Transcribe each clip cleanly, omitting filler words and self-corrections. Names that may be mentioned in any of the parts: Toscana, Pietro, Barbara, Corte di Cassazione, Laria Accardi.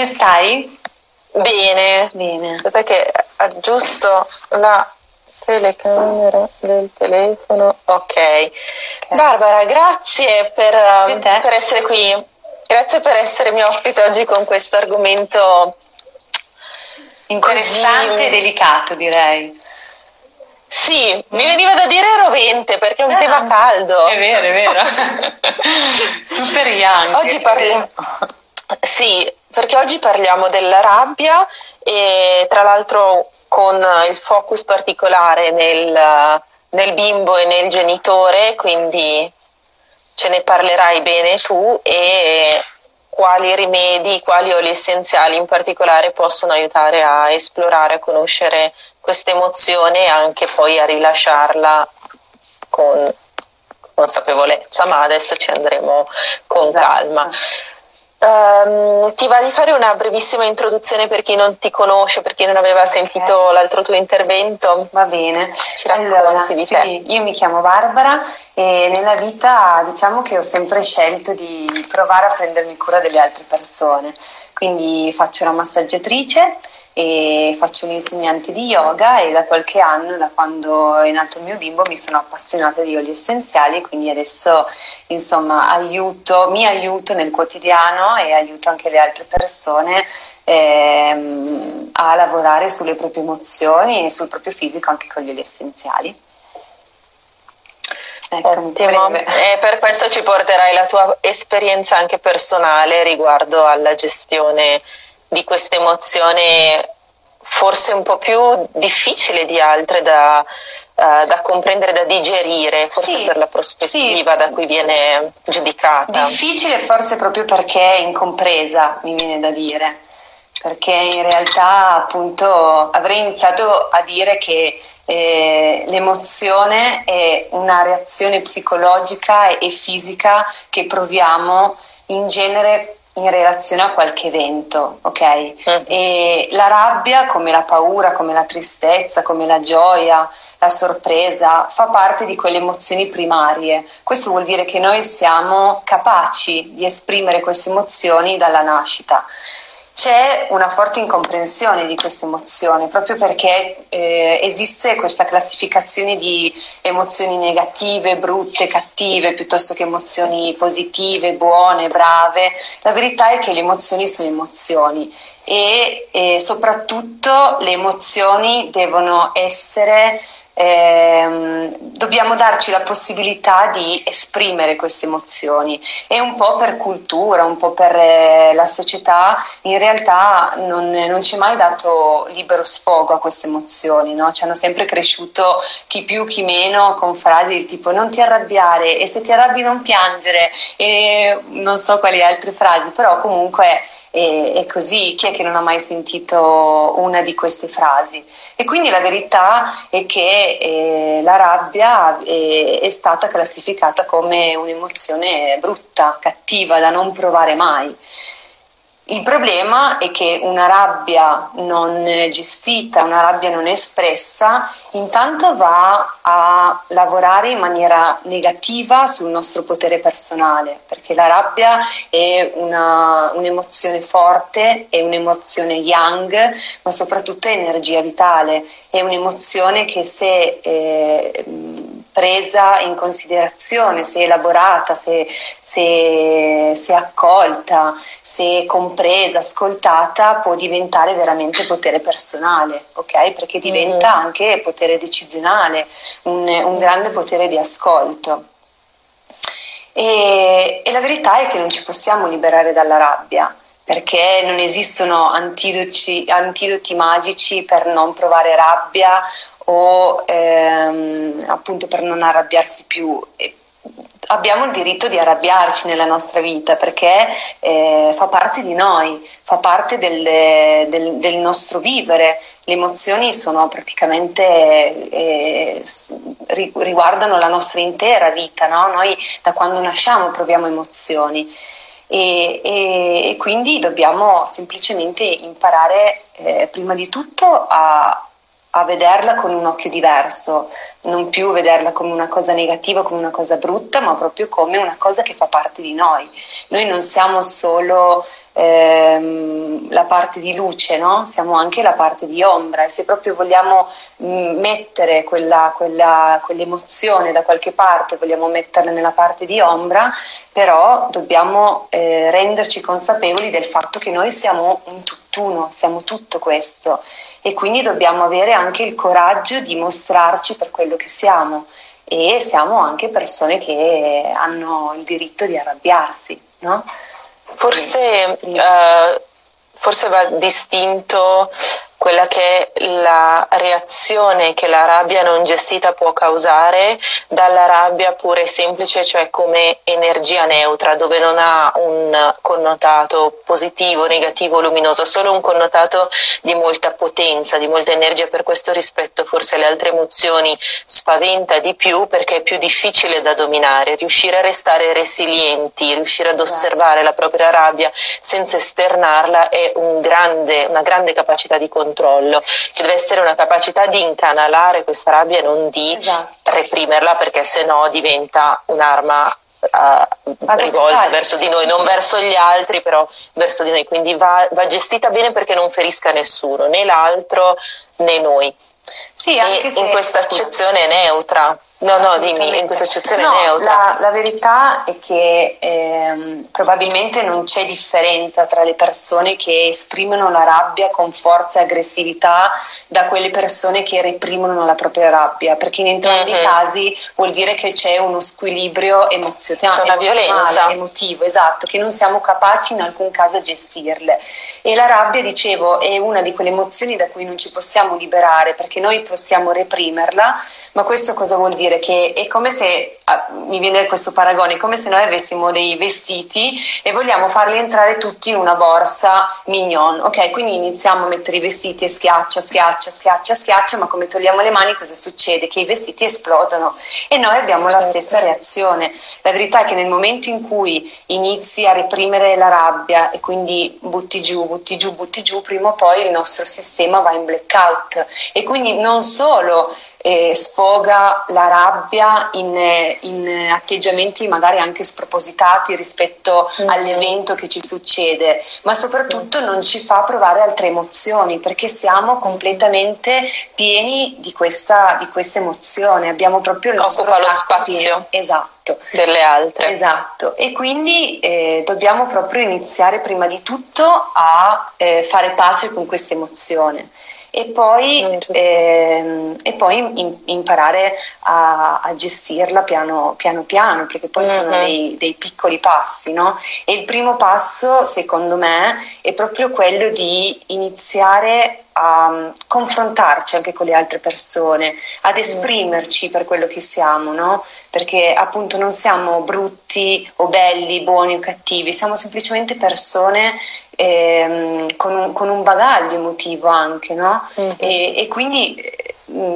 come stai? Bene. Perché aggiusto la telecamera del telefono. Ok. Barbara, grazie per essere qui. Grazie per essere mio ospite oggi con questo argomento interessante così... e delicato, direi. Sì, mi veniva da dire rovente perché è un tema caldo. È vero. Super young. Oggi parliamo della rabbia e tra l'altro con il focus particolare nel bimbo e nel genitore, quindi ce ne parlerai bene tu e quali rimedi, quali oli essenziali in particolare possono aiutare a esplorare, a conoscere questa emozione e anche poi a rilasciarla con consapevolezza, ma adesso ci andremo con calma. Ti va di fare una brevissima introduzione per chi non ti conosce, per chi non aveva sentito l'altro tuo intervento? Va bene. Ci racconti di te. Sì, io mi chiamo Barbara e nella vita diciamo che ho sempre scelto di provare a prendermi cura delle altre persone, quindi faccio la massaggiatrice e faccio un'insegnante di yoga e da qualche anno, da quando è nato il mio bimbo, mi sono appassionata di oli essenziali, quindi adesso insomma mi aiuto nel quotidiano e aiuto anche le altre persone a lavorare sulle proprie emozioni e sul proprio fisico anche con gli oli essenziali. Ottimo. E per questo ci porterai la tua esperienza anche personale riguardo alla gestione di questa emozione forse un po' più difficile di altre da comprendere, da digerire, forse per la prospettiva da cui viene giudicata. Difficile forse proprio perché è incompresa, mi viene da dire, perché in realtà appunto avrei iniziato a dire che l'emozione è una reazione psicologica e fisica che proviamo in genere in relazione a qualche evento, ok? E la rabbia, come la paura, come la tristezza, come la gioia, la sorpresa, fa parte di quelle emozioni primarie. Questo vuol dire che noi siamo capaci di esprimere queste emozioni dalla nascita. C'è una forte incomprensione di questa emozione proprio perché esiste questa classificazione di emozioni negative, brutte, cattive, piuttosto che emozioni positive, buone, brave. La verità è che le emozioni sono emozioni e soprattutto le emozioni devono essere... dobbiamo darci la possibilità di esprimere queste emozioni e un po' per cultura, un po' per la società in realtà non c'è mai dato libero sfogo a queste emozioni, no? Ci hanno sempre cresciuto chi più chi meno con frasi del tipo non ti arrabbiare e se ti arrabbi non piangere e non so quali altre frasi, però comunque è così, chi è che non ha mai sentito una di queste frasi? E quindi la verità è che la rabbia è stata classificata come un'emozione brutta, cattiva, da non provare mai. Il problema è che una rabbia non gestita, una rabbia non espressa, intanto va a lavorare in maniera negativa sul nostro potere personale, perché la rabbia è un'emozione forte, è un'emozione yang, ma soprattutto è energia vitale, è un'emozione che se presa in considerazione, se elaborata, se accolta, se compresa, ascoltata, può diventare veramente potere personale, ok? Perché diventa anche potere decisionale, un grande potere di ascolto. E la verità è che non ci possiamo liberare dalla rabbia, perché non esistono antidoti magici per non provare rabbia o appunto per non arrabbiarsi più. Abbiamo il diritto di arrabbiarci nella nostra vita perché fa parte di noi, fa parte del nostro vivere. Le emozioni sono praticamente riguardano la nostra intera vita, no? Noi da quando nasciamo proviamo emozioni e quindi dobbiamo semplicemente imparare prima di tutto a vederla con un occhio diverso, non più vederla come una cosa negativa, come una cosa brutta, ma proprio come una cosa che fa parte di noi. Noi non siamo solo la parte di luce, no? Siamo anche la parte di ombra, e se proprio vogliamo mettere quell'emozione da qualche parte, vogliamo metterla nella parte di ombra, però dobbiamo renderci consapevoli del fatto che noi siamo un tutt'uno, siamo tutto questo, e quindi dobbiamo avere anche il coraggio di mostrarci per quello che siamo, e siamo anche persone che hanno il diritto di arrabbiarsi, no? Forse va distinto quella che è la reazione che la rabbia non gestita può causare dalla rabbia pura e semplice, cioè come energia neutra, dove non ha un connotato positivo, negativo, luminoso, solo un connotato di molta potenza, di molta energia. Per questo rispetto forse le altre emozioni spaventa di più, perché è più difficile da dominare. Riuscire a restare resilienti, riuscire ad osservare la propria rabbia senza esternarla è una grande capacità di controllo, che deve essere una capacità di incanalare questa rabbia e non di reprimerla, perché sennò diventa un'arma rivolta verso di noi, non verso gli altri, però verso di noi. Quindi va gestita bene, perché non ferisca nessuno, né l'altro né noi. Sì, anche e se in questa accezione neutra. No, dimmi, in questa accezione neutra. La verità è che probabilmente non c'è differenza tra le persone che esprimono la rabbia con forza e aggressività da quelle persone che reprimono la propria rabbia, perché in entrambi i casi vuol dire che c'è uno squilibrio emozionale, c'è una violenza emotivo, esatto, che non siamo capaci in alcun caso a gestirle. E la rabbia, dicevo, è una di quelle emozioni da cui non ci possiamo liberare, perché noi possiamo reprimerla, ma questo cosa vuol dire? Che è come se, mi viene questo paragone, è come se noi avessimo dei vestiti e vogliamo farli entrare tutti in una borsa mignon, ok? Quindi iniziamo a mettere i vestiti e schiaccia, ma come togliamo le mani cosa succede? Che i vestiti esplodono, e noi abbiamo la stessa reazione. La verità è che nel momento in cui inizi a reprimere la rabbia e quindi butti giù, prima o poi il nostro sistema va in blackout, e quindi non solo sfoga la rabbia in atteggiamenti magari anche spropositati rispetto all'evento che ci succede, ma soprattutto non ci fa provare altre emozioni, perché siamo completamente pieni di questa emozione, abbiamo proprio il nostro occupa lo spazio pieno. Esatto, delle altre, esatto, e quindi dobbiamo proprio iniziare prima di tutto a fare pace con questa emozione. E poi imparare a gestirla piano, perché poi sono dei piccoli passi, no? E il primo passo, secondo me, è proprio quello di iniziare a confrontarci anche con le altre persone, ad esprimerci per quello che siamo, no? Perché appunto non siamo brutti o belli, buoni o cattivi, siamo semplicemente persone con un bagaglio emotivo anche, no? E quindi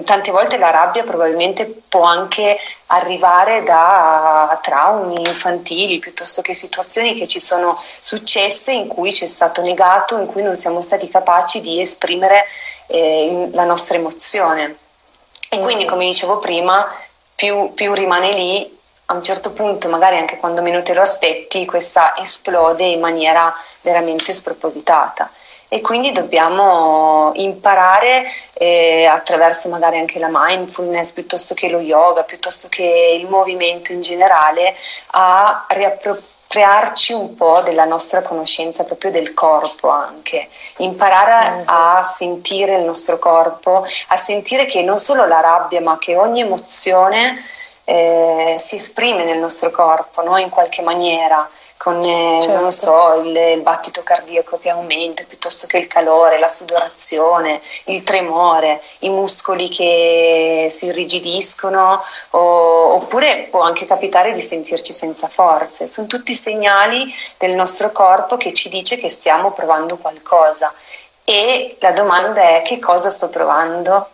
tante volte la rabbia probabilmente può anche arrivare da traumi infantili, piuttosto che situazioni che ci sono successe, in cui ci è stato negato, in cui non siamo stati capaci di esprimere la nostra emozione. E quindi, come dicevo prima, più rimane lì, a un certo punto, magari anche quando meno te lo aspetti, questa esplode in maniera veramente spropositata. E quindi dobbiamo imparare attraverso magari anche la mindfulness, piuttosto che lo yoga, piuttosto che il movimento in generale, a riappropriarci un po' della nostra conoscenza proprio del corpo anche, imparare a sentire il nostro corpo, a sentire che non solo la rabbia, ma che ogni emozione si esprime nel nostro corpo, no? In qualche maniera, con certo. non so, il battito cardiaco che aumenta, piuttosto che il calore, la sudorazione, il tremore, i muscoli che si irrigidiscono, oppure può anche capitare di sentirci senza forze. Sono tutti segnali del nostro corpo che ci dice che stiamo provando qualcosa, e la domanda è: che cosa sto provando?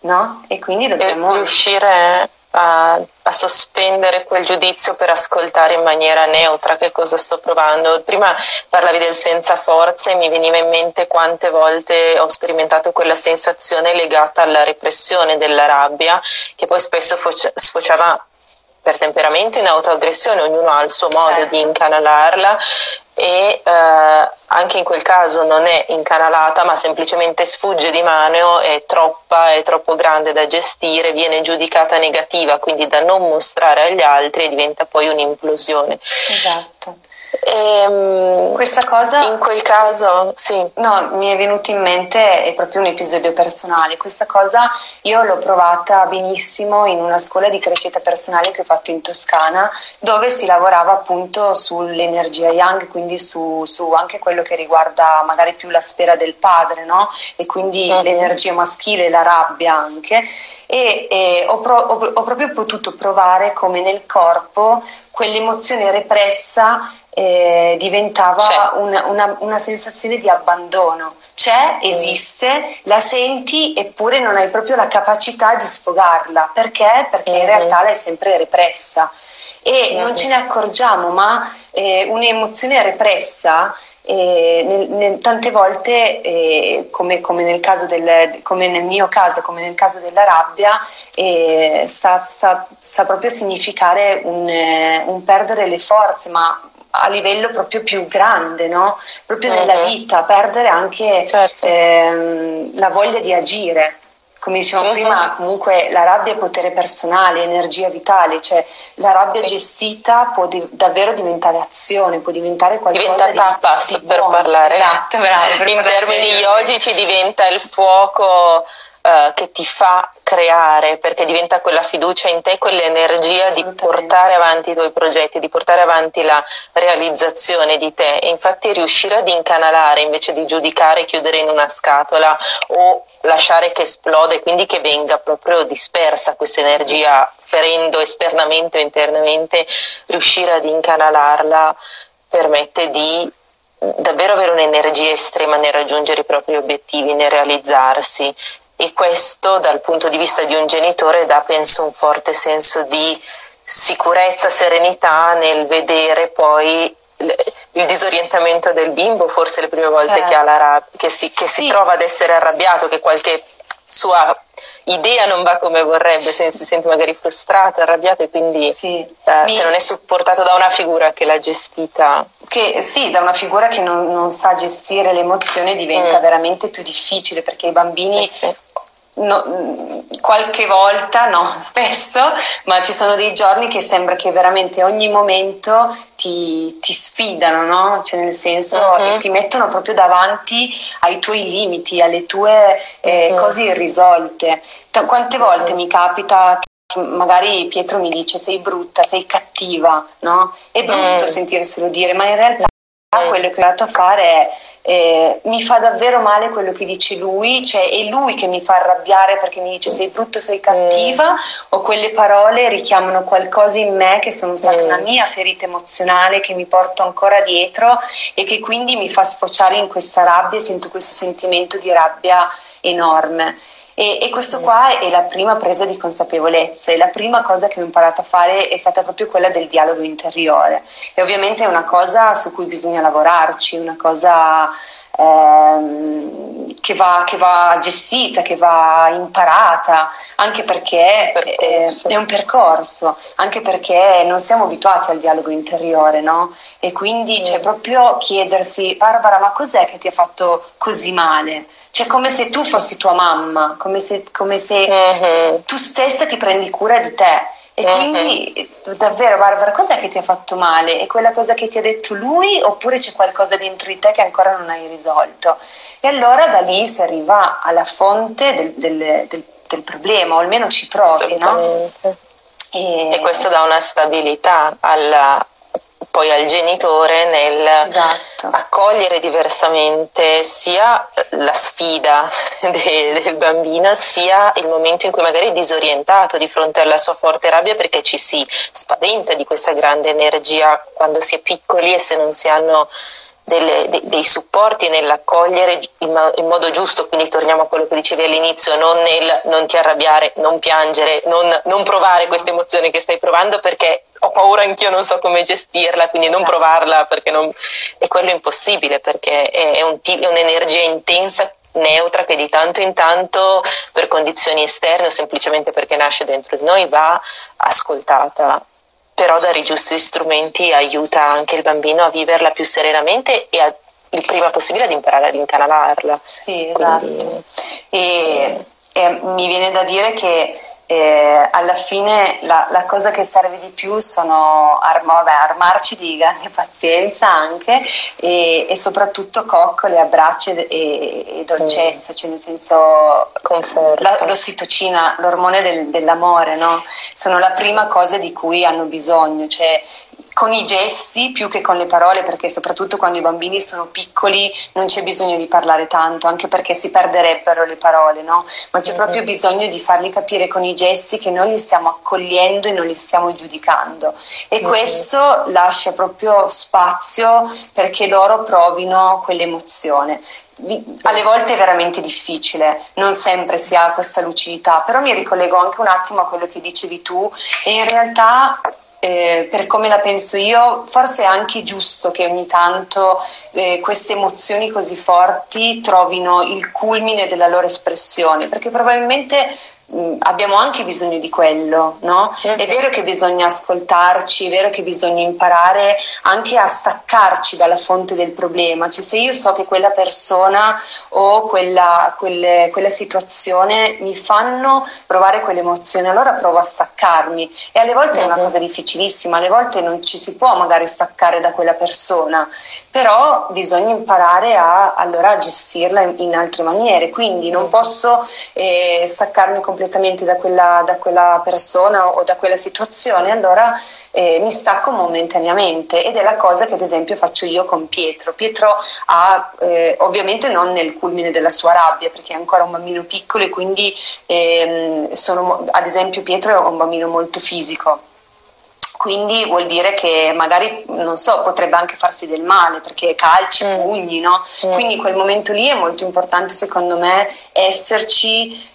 No? E quindi dobbiamo riuscire a sospendere quel giudizio per ascoltare in maniera neutra che cosa sto provando. Prima parlavi del senza forza e mi veniva in mente quante volte ho sperimentato quella sensazione legata alla repressione della rabbia, che poi spesso sfociava per temperamento in autoaggressione, ognuno ha il suo modo di incanalarla e anche in quel caso non è incanalata, ma semplicemente sfugge di mano, è troppo grande da gestire, viene giudicata negativa, quindi da non mostrare agli altri, e diventa poi un'implosione. Esatto. Questa cosa in quel caso mi è venuto in mente, è proprio un episodio personale. Questa cosa io l'ho provata benissimo in una scuola di crescita personale che ho fatto in Toscana, dove si lavorava appunto sull'energia yang, quindi su anche quello che riguarda magari più la sfera del padre, no? E quindi l'energia maschile, la rabbia anche, e ho proprio potuto provare come nel corpo quell'emozione repressa diventava una sensazione di abbandono. Esiste, la senti, eppure non hai proprio la capacità di sfogarla. Perché? Perché in realtà l'hai sempre repressa e non ce ne accorgiamo, ma un'emozione repressa tante volte come nel caso della rabbia sta proprio a significare un perdere le forze, ma a livello proprio più grande, no? Proprio nella vita, perdere anche la voglia di agire. Come dicevamo prima, comunque la rabbia è potere personale, energia vitale, cioè la rabbia gestita può davvero diventare azione, può diventare qualcosa diventa tapas di buono. Per parlare. Esatto, bravo, in termini yogici diventa il fuoco che ti fa creare, perché diventa quella fiducia in te, quell'energia di portare avanti i tuoi progetti, di portare avanti la realizzazione di te. E infatti riuscire ad incanalare invece di giudicare, chiudere in una scatola o lasciare che esplode, quindi che venga proprio dispersa questa energia, ferendo esternamente o internamente, riuscire ad incanalarla permette di davvero avere un'energia estrema nel raggiungere i propri obiettivi, nel realizzarsi. E questo dal punto di vista di un genitore dà, penso, un forte senso di sicurezza, serenità nel vedere poi il disorientamento del bimbo, forse le prime volte che ha la rabbia, che si trova ad essere arrabbiato, che qualche sua idea non va come vorrebbe, si sente magari frustrato, arrabbiato, e quindi se non è supportato da una figura che l'ha gestita, da una figura che non sa gestire l'emozione, diventa veramente più difficile, perché i bambini spesso, ma ci sono dei giorni che sembra che veramente ogni momento ti sfidano, no? Cioè nel senso ti mettono proprio davanti ai tuoi limiti, alle tue cose irrisolte. Quante volte mi capita che magari Pietro mi dice sei brutta, sei cattiva, no? È brutto sentirselo dire, ma in realtà quello che ho dato a fare è mi fa davvero male quello che dice lui, cioè è lui che mi fa arrabbiare perché mi dice sei brutto, sei cattiva, o quelle parole richiamano qualcosa in me che sono stata una mia ferita emozionale che mi porto ancora dietro e che quindi mi fa sfociare in questa rabbia, e sento questo sentimento di rabbia enorme. E questo qua è la prima presa di consapevolezza, e la prima cosa che ho imparato a fare è stata proprio quella del dialogo interiore, e ovviamente è una cosa su cui bisogna lavorarci, una cosa che va gestita, che va imparata, anche perché è un percorso, anche perché non siamo abituati al dialogo interiore, no? E quindi c'è proprio chiedersi, Barbara, ma cos'è che ti ha fatto così male? Cioè come se tu fossi tua mamma, come se tu stessa ti prendi cura di te. E quindi davvero, Barbara, cos'è che ti ha fatto male? È quella cosa che ti ha detto lui, oppure c'è qualcosa dentro di te che ancora non hai risolto? E allora da lì si arriva alla fonte del problema, o almeno ci provi, no? E questo dà una stabilità poi al genitore nel accogliere diversamente sia la sfida del bambino, sia il momento in cui magari è disorientato di fronte alla sua forte rabbia, perché ci si spaventa di questa grande energia quando si è piccoli, e se non si hanno dei supporti nell'accogliere in modo giusto, quindi torniamo a quello che dicevi all'inizio, non nel non ti arrabbiare, non piangere, non provare questa emozione che stai provando perché ho paura anch'io, non so come gestirla, quindi non provarla, perché è quello impossibile, perché è un'energia intensa, neutra, che di tanto in tanto, per condizioni esterne o semplicemente perché nasce dentro di noi, va ascoltata però dare i giusti strumenti aiuta anche il bambino a viverla più serenamente e il prima possibile ad imparare ad incanalarla. Sì, esatto. Quindi... E mi viene da dire che alla fine la cosa che serve di più sono armarci di grande pazienza anche e soprattutto coccole, abbracci e dolcezza, cioè nel senso l'ossitocina, l'ormone dell'amore, no? Sono la prima cosa di cui hanno bisogno, cioè con i gesti più che con le parole, perché soprattutto quando i bambini sono piccoli non c'è bisogno di parlare tanto, anche perché si perderebbero le parole, no? Ma c'è proprio bisogno di fargli capire con i gesti che noi li stiamo accogliendo e non li stiamo giudicando, e questo lascia proprio spazio perché loro provino quell'emozione. Alle volte è veramente difficile, non sempre si ha questa lucidità, però mi ricollego anche un attimo a quello che dicevi tu, e in realtà per come la penso io, forse è anche giusto che ogni tanto queste emozioni così forti trovino il culmine della loro espressione, perché probabilmente abbiamo anche bisogno di quello, no? È vero che bisogna ascoltarci, è vero che bisogna imparare anche a staccarci dalla fonte del problema, cioè se io so che quella persona o quella situazione mi fanno provare quell'emozione, allora provo a staccarmi, e alle volte è una cosa difficilissima, alle volte non ci si può magari staccare da quella persona, però bisogna imparare allora a gestirla in altre maniere, quindi non posso staccarmi completamente da quella persona o da quella situazione, allora mi stacco momentaneamente, ed è la cosa che ad esempio faccio io con Pietro. Pietro ha ovviamente non nel culmine della sua rabbia, perché è ancora un bambino piccolo, e quindi ad esempio Pietro è un bambino molto fisico, quindi vuol dire che magari, non so, potrebbe anche farsi del male, perché calci, pugni, no? Quindi in quel momento lì è molto importante, secondo me, esserci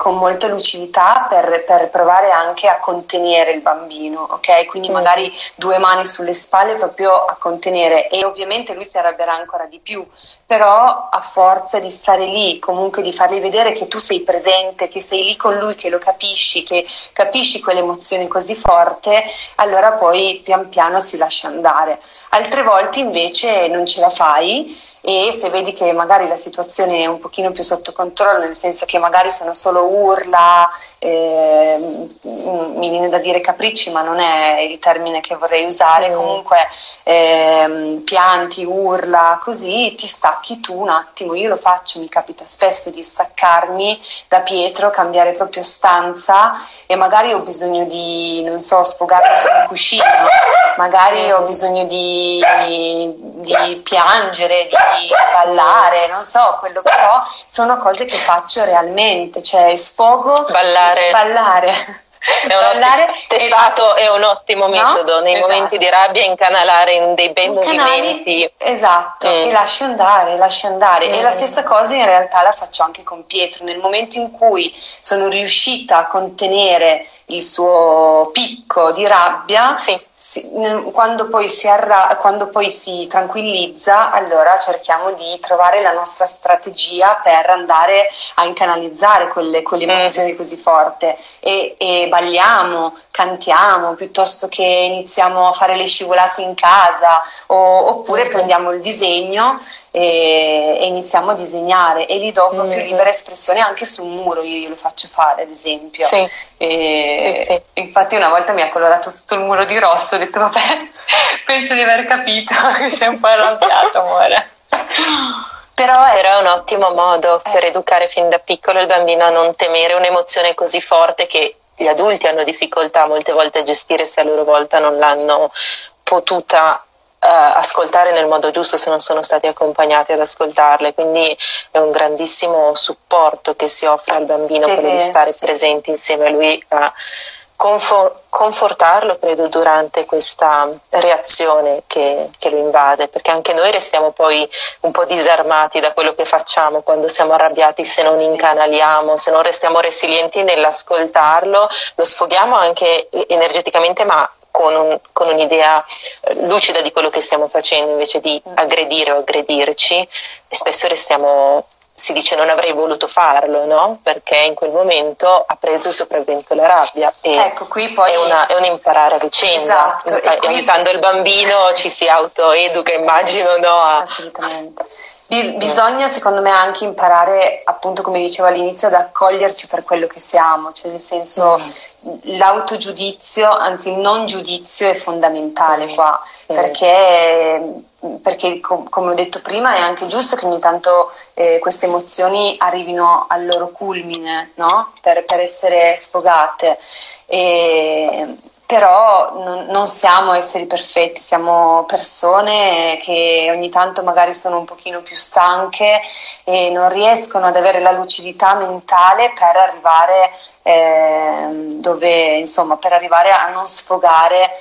con molta lucidità per provare anche a contenere il bambino, ok? Quindi magari due mani sulle spalle proprio a contenere, e ovviamente lui si arrabbierà ancora di più, però a forza di stare lì, comunque di fargli vedere che tu sei presente, che sei lì con lui, che lo capisci, che capisci quell'emozione così forte, allora poi pian piano si lascia andare. Altre volte invece non ce la fai, e se vedi che magari la situazione è un pochino più sotto controllo, nel senso che magari sono solo urla, mi viene da dire capricci, ma non è il termine che vorrei usare, comunque pianti, urla, così ti stacchi tu un attimo. Io lo faccio, mi capita spesso di staccarmi da Pietro, cambiare proprio stanza, e magari ho bisogno di, non so, sfogarmi sul cuscino, magari ho bisogno di piangere, di ballare, non so, quello, però sono cose che faccio realmente, cioè sfogo, ballare. È un ottimo metodo, no? Nei momenti di rabbia incanalare in dei bei movimenti, esatto, e lascia andare. E la stessa cosa in realtà la faccio anche con Pietro, nel momento in cui sono riuscita a contenere il suo picco di rabbia, quando poi si tranquillizza, allora cerchiamo di trovare la nostra strategia per andare a incanalizzare quelle emozioni così forte, e balliamo, cantiamo, piuttosto che iniziamo a fare le scivolate in casa, oppure prendiamo il disegno e iniziamo a disegnare, e gli do proprio libera espressione anche sul muro. Io lo faccio fare, ad esempio, infatti una volta mi ha colorato tutto il muro di rosso, ho detto vabbè, penso di aver capito che sei un po' arrabbiato, amore. Però è un ottimo modo per educare fin da piccolo il bambino a non temere un'emozione così forte che gli adulti hanno difficoltà molte volte a gestire, se a loro volta non l'hanno potuta ascoltare nel modo giusto, se non sono stati accompagnati ad ascoltarle. Quindi è un grandissimo supporto che si offre al bambino, quello di stare presenti insieme a lui, a confortarlo, credo, durante questa reazione che lo invade, perché anche noi restiamo poi un po' disarmati da quello che facciamo quando siamo arrabbiati, se non incanaliamo, se non restiamo resilienti nell'ascoltarlo. Lo sfoghiamo anche energeticamente, ma con un'idea lucida di quello che stiamo facendo, invece di aggredire o aggredirci, e spesso restiamo si dice non avrei voluto farlo, no? Perché in quel momento ha preso il sopravvento la rabbia, e ecco, qui poi è un imparare a vicenda. Esatto, aiutando il bambino ci si autoeduca, immagino, no? Assolutamente. Bisogna secondo me anche imparare, appunto come dicevo all'inizio, ad accoglierci per quello che siamo, cioè nel senso l'autogiudizio, anzi il non giudizio è fondamentale qua, perché come ho detto prima è anche giusto che ogni tanto queste emozioni arrivino al loro culmine, no? Per essere sfogate, però non siamo esseri perfetti, siamo persone che ogni tanto magari sono un pochino più stanche e non riescono ad avere la lucidità mentale per arrivare per arrivare a non sfogare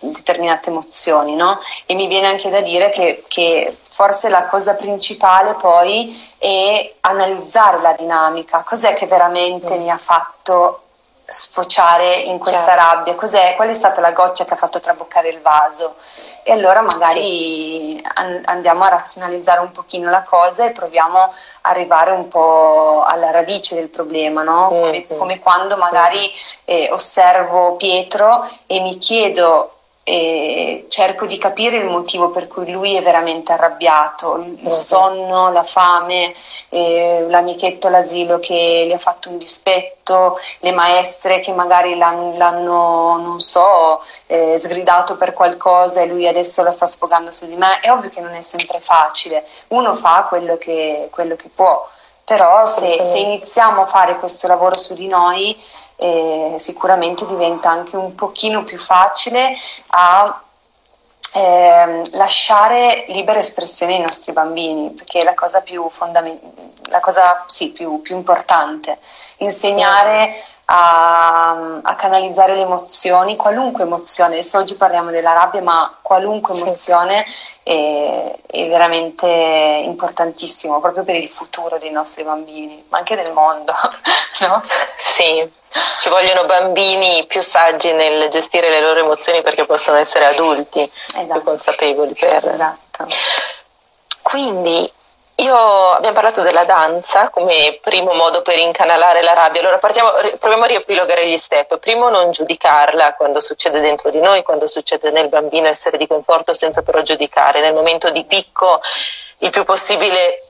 determinate emozioni, no? E mi viene anche da dire che forse la cosa principale poi è analizzare la dinamica, cos'è che veramente mi ha fatto sfociare in questa rabbia, qual è stata la goccia che ha fatto traboccare il vaso, e allora magari andiamo a razionalizzare un pochino la cosa e proviamo a arrivare un po' alla radice del problema, no? Come quando magari osservo Pietro e mi chiedo, cerco di capire il motivo per cui lui è veramente arrabbiato, il sonno, la fame, l'amichetto all'asilo che gli ha fatto un dispetto, le maestre che magari l'hanno sgridato per qualcosa e lui adesso la sta sfogando su di me. È ovvio che non è sempre facile, uno fa quello che può, però se iniziamo a fare questo lavoro su di noi, sicuramente diventa anche un pochino più facile a lasciare libera espressione ai nostri bambini, perché è la cosa più più importante, insegnare a canalizzare le emozioni, qualunque emozione. Adesso oggi parliamo della rabbia, ma qualunque emozione è veramente importantissimo proprio per il futuro dei nostri bambini, ma anche del mondo, no? Sì, ci vogliono bambini più saggi nel gestire le loro emozioni, perché possono essere adulti più consapevoli. Quindi abbiamo parlato della danza come primo modo per incanalare la rabbia. Allora proviamo a riepilogare gli step. Primo, non giudicarla quando succede dentro di noi, quando succede nel bambino, essere di conforto senza però giudicare. Nel momento di picco il più possibile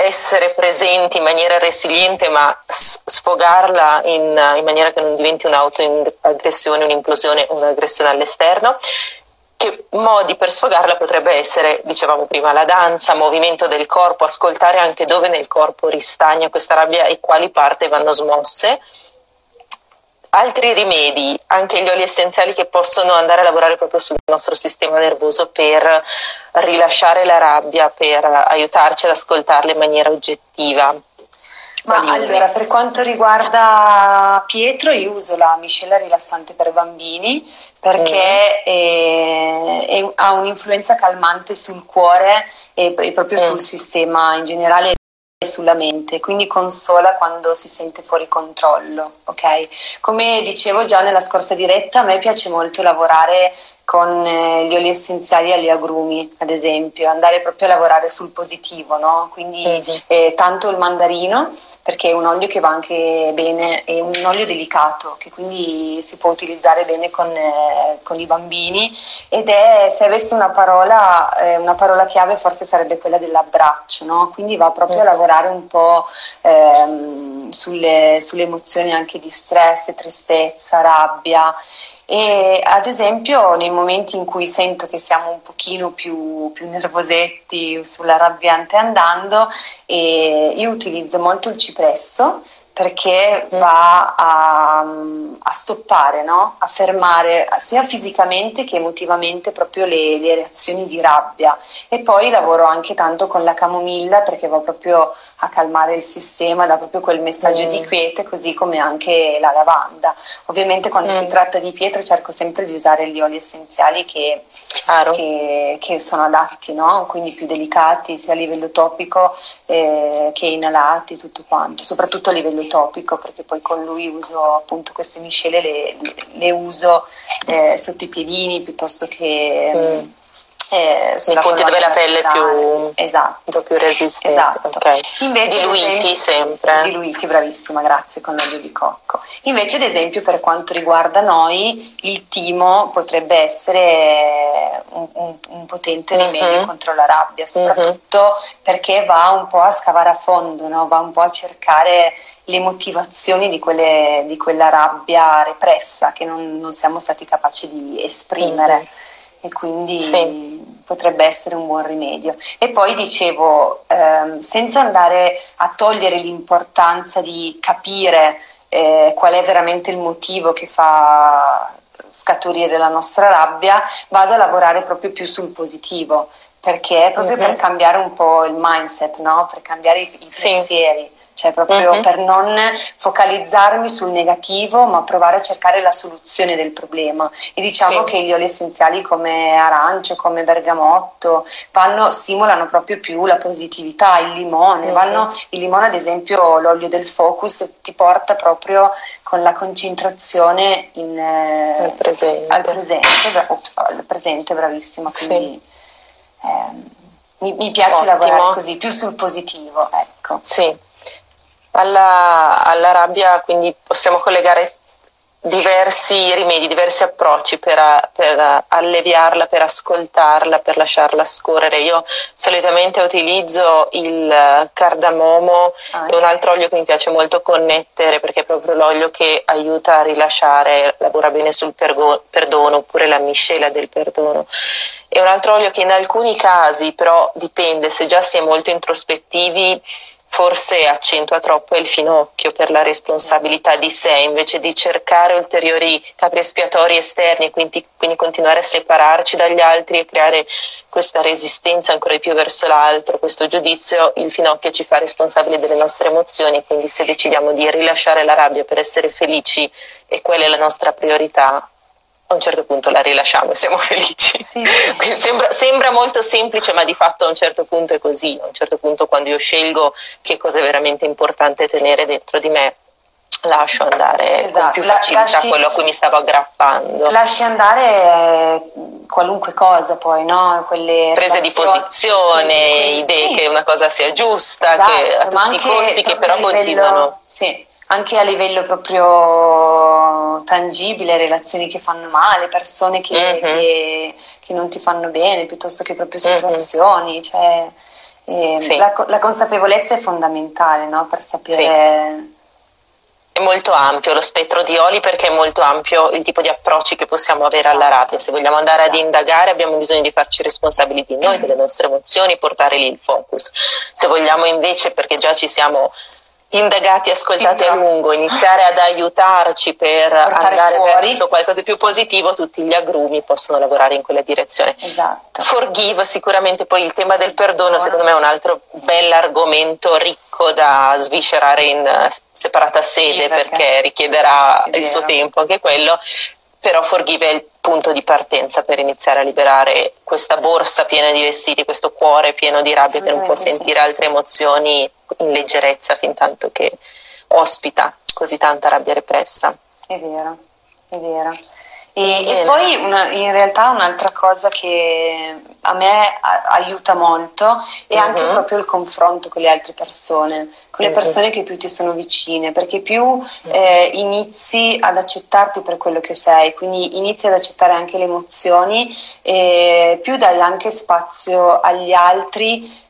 essere presenti in maniera resiliente, ma sfogarla in maniera che non diventi un'autoaggressione, un'implosione, un'aggressione all'esterno. Che modi per sfogarla potrebbe essere, dicevamo prima, la danza, movimento del corpo, ascoltare anche dove nel corpo ristagna questa rabbia e quali parti vanno smosse. Altri rimedi, anche gli oli essenziali che possono andare a lavorare proprio sul nostro sistema nervoso per rilasciare la rabbia, per aiutarci ad ascoltarla in maniera oggettiva. Ma allora, per quanto riguarda Pietro, io uso la miscela rilassante per bambini perché ha un'influenza calmante sul cuore e proprio sul sistema in generale, sulla mente, quindi consola quando si sente fuori controllo, ok? Come dicevo già nella scorsa diretta, a me piace molto lavorare con gli oli essenziali e gli agrumi, ad esempio, andare proprio a lavorare sul positivo, no? Quindi tanto il mandarino, perché è un olio che va anche bene, è un olio delicato che quindi si può utilizzare bene con i bambini, ed è, se avesse una parola chiave forse sarebbe quella dell'abbraccio, no? Quindi va proprio a lavorare un po' sulle emozioni anche di stress, tristezza, rabbia. E ad esempio nei momenti in cui sento che siamo un pochino più nervosetti, sull'arrabbiante andando, io utilizzo molto il cipresso, perché va a stoppare, no? A fermare sia fisicamente che emotivamente proprio le reazioni di rabbia. E poi lavoro anche tanto con la camomilla, perché va proprio a calmare il sistema, dà proprio quel messaggio di quiete, così come anche la lavanda. Ovviamente quando si tratta di Pietro cerco sempre di usare gli oli essenziali che sono adatti, no? Quindi più delicati sia a livello topico che inalati, tutto quanto, soprattutto a livello topico, perché poi con lui uso appunto queste miscele, le uso sotto i piedini piuttosto che Nei punti dove la pelle è più, esatto, più resistente. Esatto. Okay. Invece, diluiti sempre. Diluiti, bravissima, grazie, con l'olio di cocco. Invece, ad esempio, per quanto riguarda noi, il timo potrebbe essere un potente rimedio contro la rabbia, soprattutto perché va un po' a scavare a fondo, no? Va un po' a cercare le motivazioni di quella rabbia repressa che non siamo stati capaci di esprimere. E quindi potrebbe essere un buon rimedio. E poi dicevo, senza andare a togliere l'importanza di capire qual è veramente il motivo che fa scaturire la nostra rabbia, vado a lavorare proprio più sul positivo, perché è proprio per cambiare un po' il mindset, no? Per cambiare i pensieri, cioè proprio per non focalizzarmi sul negativo, ma provare a cercare la soluzione del problema. E diciamo che gli oli essenziali come arancio, come bergamotto, stimolano proprio più la positività. Il limone, il limone ad esempio, l'olio del focus ti porta proprio con la concentrazione al presente. Al presente, bravissima, quindi mi piace lavorare così, più sul positivo, ecco. Sì. Alla rabbia quindi possiamo collegare diversi rimedi, diversi approcci per alleviarla, per ascoltarla, per lasciarla scorrere. Io solitamente utilizzo il cardamomo e un altro olio che mi piace molto connettere, perché è proprio l'olio che aiuta a rilasciare, lavora bene sul perdono, oppure la miscela del perdono. E un altro olio che in alcuni casi, però dipende, se già si è molto introspettivi, forse accentua troppo il finocchio per la responsabilità di sé, invece di cercare ulteriori capri espiatori esterni e quindi continuare a separarci dagli altri e creare questa resistenza ancora di più verso l'altro, questo giudizio. Il finocchio ci fa responsabili delle nostre emozioni, quindi se decidiamo di rilasciare la rabbia per essere felici e quella è la nostra priorità, a un certo punto la rilasciamo e siamo felici. Quindi sembra molto semplice, ma di fatto a un certo punto è così. A un certo punto, quando io scelgo che cosa è veramente importante tenere dentro di me, lascio andare con più facilità quello a cui mi stavo aggrappando. Lasci andare qualunque cosa, poi, no? Quelle prese di posizione, idee che una cosa sia giusta, che a tutti i costi, che però continuano. Anche a livello proprio tangibile, relazioni che fanno male, persone che non ti fanno bene, piuttosto che proprio situazioni. Cioè, la consapevolezza è fondamentale, no? Per sapere. È molto ampio lo spettro di oli, perché è molto ampio il tipo di approcci che possiamo avere alla rabbia. Se vogliamo andare ad indagare, abbiamo bisogno di farci responsabili di noi, delle nostre emozioni, portare lì il focus. Se vogliamo invece, perché già ci siamo indagati, ascoltati a lungo, iniziare ad aiutarci per andare verso qualcosa di più positivo, tutti gli agrumi possono lavorare in quella direzione. Forgive sicuramente. Poi il tema del perdono secondo me è un altro bell'argomento ricco da sviscerare in separata sede, perché richiederà il suo tempo anche quello, però forgive è il punto di partenza per iniziare a liberare questa borsa piena di vestiti, questo cuore pieno di rabbia che non può sentire altre emozioni in leggerezza, fin tanto che ospita così tanta rabbia repressa. È vero, è vero. E poi in realtà un'altra cosa che a me aiuta molto è anche proprio il confronto con le altre persone, con le persone che più ti sono vicine, perché più inizi ad accettarti per quello che sei, quindi inizi ad accettare anche le emozioni, e più dai anche spazio agli altri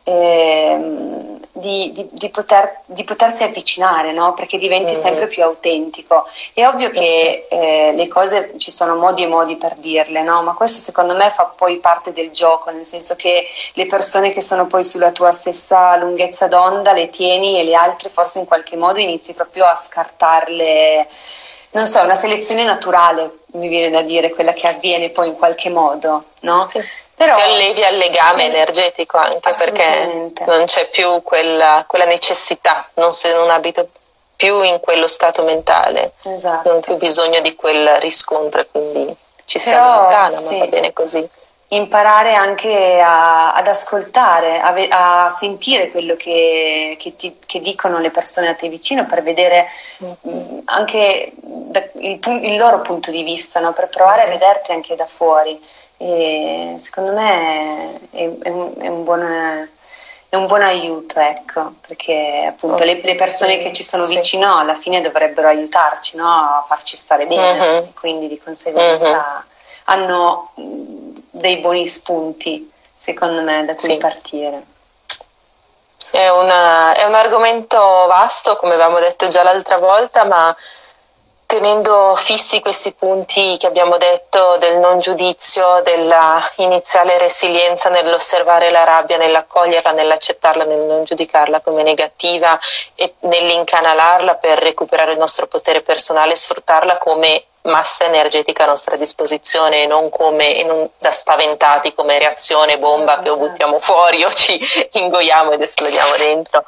di potersi avvicinare, no? Perché diventi sempre più autentico. È ovvio che le cose ci sono modi e modi per dirle, no? Ma questo secondo me fa poi parte del gioco, nel senso che le persone che sono poi sulla tua stessa lunghezza d'onda le tieni, e le altre forse in qualche modo inizi proprio a scartarle. Non so, è una selezione naturale, mi viene da dire, quella che avviene poi in qualche modo, no? Però si allevi al legame energetico, anche perché non c'è più quella necessità, se non abito più in quello stato mentale, non ho più bisogno di quel riscontro, e quindi ci si allontana, ma va bene così. Imparare anche ad ascoltare, a sentire quello che dicono le persone a te vicino, per vedere anche il loro punto di vista, no? Per provare a vederti anche da fuori. e secondo me è un buon aiuto, ecco, perché appunto le persone che ci sono vicino alla fine dovrebbero aiutarci, no? A farci stare bene, quindi di conseguenza hanno dei buoni spunti, secondo me, da cui partire. È un argomento vasto, come avevamo detto già l'altra volta, ma tenendo fissi questi punti che abbiamo detto del non giudizio, della iniziale resilienza nell'osservare la rabbia, nell'accoglierla, nell'accettarla, nel non giudicarla come negativa e nell'incanalarla per recuperare il nostro potere personale e sfruttarla come massa energetica a nostra disposizione e non da spaventati come reazione bomba che o buttiamo fuori o ci ingoiamo ed esplodiamo dentro.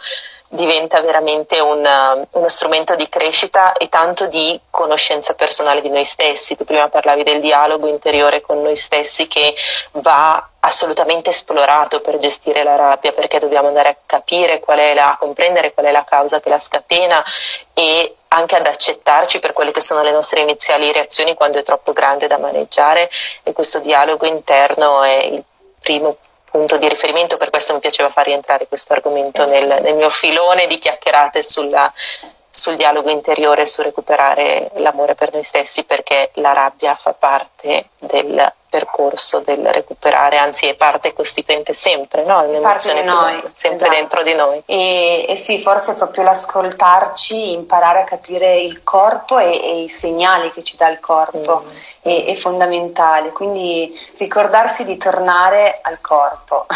Diventa veramente uno strumento di crescita e tanto di conoscenza personale di noi stessi. Tu prima parlavi del dialogo interiore con noi stessi che va assolutamente esplorato per gestire la rabbia, perché dobbiamo andare a capire a comprendere qual è la causa che la scatena e anche ad accettarci per quelle che sono le nostre iniziali reazioni quando è troppo grande da maneggiare, e questo dialogo interno è il primo punto di riferimento. Per questo mi piaceva far rientrare questo argomento nel mio filone di chiacchierate sul dialogo interiore, su recuperare l'amore per noi stessi, perché la rabbia fa parte del percorso del recuperare, anzi è parte costituente sempre, no? Un'emozione parte di noi, sempre dentro di noi. E sì, forse proprio l'ascoltarci, imparare a capire il corpo e i segnali che ci dà il corpo è fondamentale, quindi ricordarsi di tornare al corpo.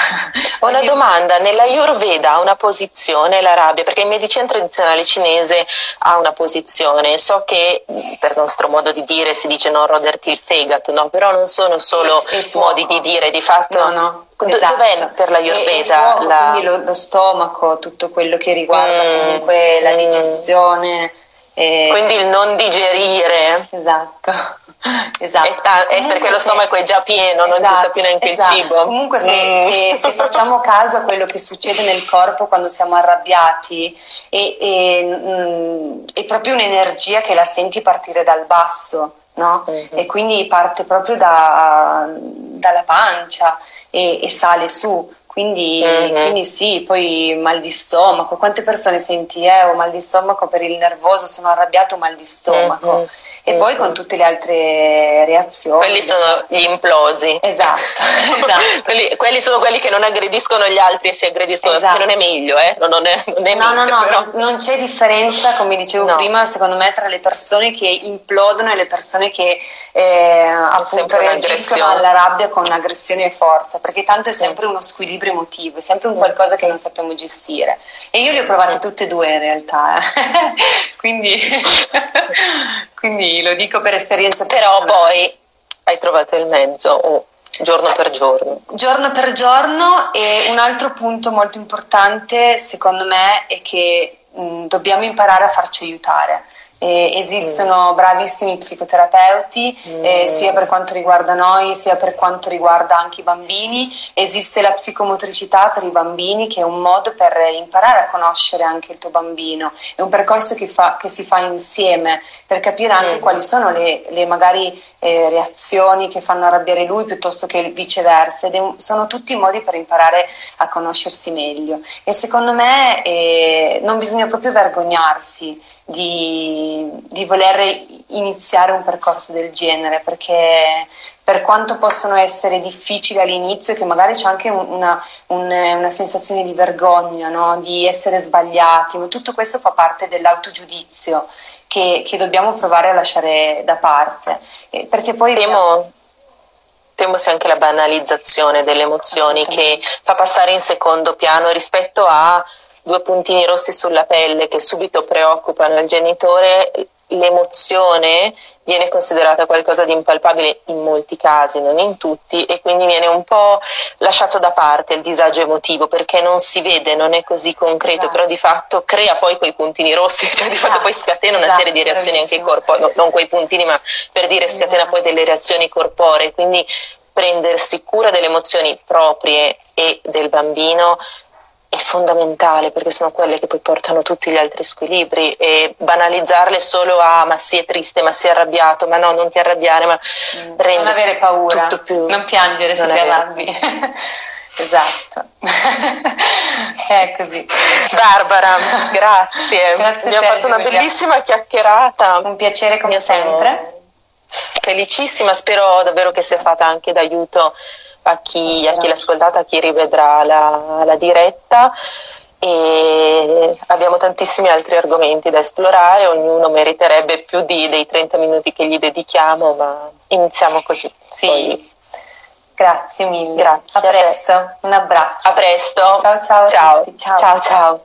Una domanda, nella Ayurveda ha una posizione la rabbia? Perché in medicina tradizionale cinese ha una posizione, so che per nostro modo di dire si dice non roderti il fegato, no? Però non sono solo modi di dire, di fatto no, esatto. Dov'è per l'Ayurveda quindi lo stomaco, tutto quello che riguarda comunque la digestione quindi il non digerire, esatto. È perché lo stomaco è già pieno, non ci sta più neanche il cibo. Comunque se facciamo caso a quello che succede nel corpo quando siamo arrabbiati, è proprio un'energia che la senti partire dal basso, no? E quindi parte proprio dalla pancia e sale su, quindi sì, poi mal di stomaco, quante persone senti ho mal di stomaco per il nervoso, sono arrabbiato, mal di stomaco e poi con tutte le altre reazioni. Quelli sono gli implosi. Esatto. quelli sono quelli che non aggrediscono gli altri e si aggrediscono, che non è meglio, non è meglio, non c'è differenza, come dicevo prima, secondo me, tra le persone che implodono e le persone che appunto reagiscono alla rabbia con aggressione e forza, perché tanto è sempre uno squilibrio emotivo, è sempre un qualcosa che non sappiamo gestire, e io le ho provate tutte e due in realtà quindi lo dico per esperienza personale. Però poi hai trovato il mezzo, giorno per giorno. E un altro punto molto importante secondo me è che dobbiamo imparare a farci aiutare. Esistono bravissimi psicoterapeuti sia per quanto riguarda noi sia per quanto riguarda anche i bambini. Esiste la psicomotricità per i bambini, che è un modo per imparare a conoscere anche il tuo bambino, è un percorso che si fa insieme per capire anche quali sono le magari reazioni che fanno arrabbiare lui piuttosto che viceversa, ed sono tutti modi per imparare a conoscersi meglio. E secondo me non bisogna proprio vergognarsi di voler iniziare un percorso del genere, perché per quanto possono essere difficili all'inizio, che magari c'è anche una sensazione di vergogna, no? Di essere sbagliati, ma tutto questo fa parte dell'autogiudizio che dobbiamo provare a lasciare da parte, perché poi temo sia anche la banalizzazione delle emozioni che fa passare in secondo piano rispetto a due puntini rossi sulla pelle che subito preoccupano il genitore. L'emozione viene considerata qualcosa di impalpabile in molti casi, non in tutti, e quindi viene un po' lasciato da parte il disagio emotivo perché non si vede, non è così concreto, però di fatto crea poi quei puntini rossi, cioè di fatto poi scatena una serie di reazioni, anche il corpo, non quei puntini, ma per dire scatena poi delle reazioni corporee. Quindi prendersi cura delle emozioni proprie e del bambino è fondamentale, perché sono quelle che poi portano tutti gli altri squilibri, e banalizzarle solo a ma si è triste, ma si è arrabbiato, ma no, non ti arrabbiare, ma non avere paura, non piangere se ti arrabbi. Esatto. È così. Barbara, grazie. Abbiamo fatto una bellissima chiacchierata. Un piacere come sempre. Felicissima, spero davvero che sia stata anche d'aiuto a chi l'ha ascoltata, a chi rivedrà la diretta, e abbiamo tantissimi altri argomenti da esplorare, ognuno meriterebbe più dei 30 minuti che gli dedichiamo, ma iniziamo così. Sì. Poi. Grazie mille. Grazie. A presto. Un abbraccio. A presto. Ciao ciao. Ciao. Ciao ciao.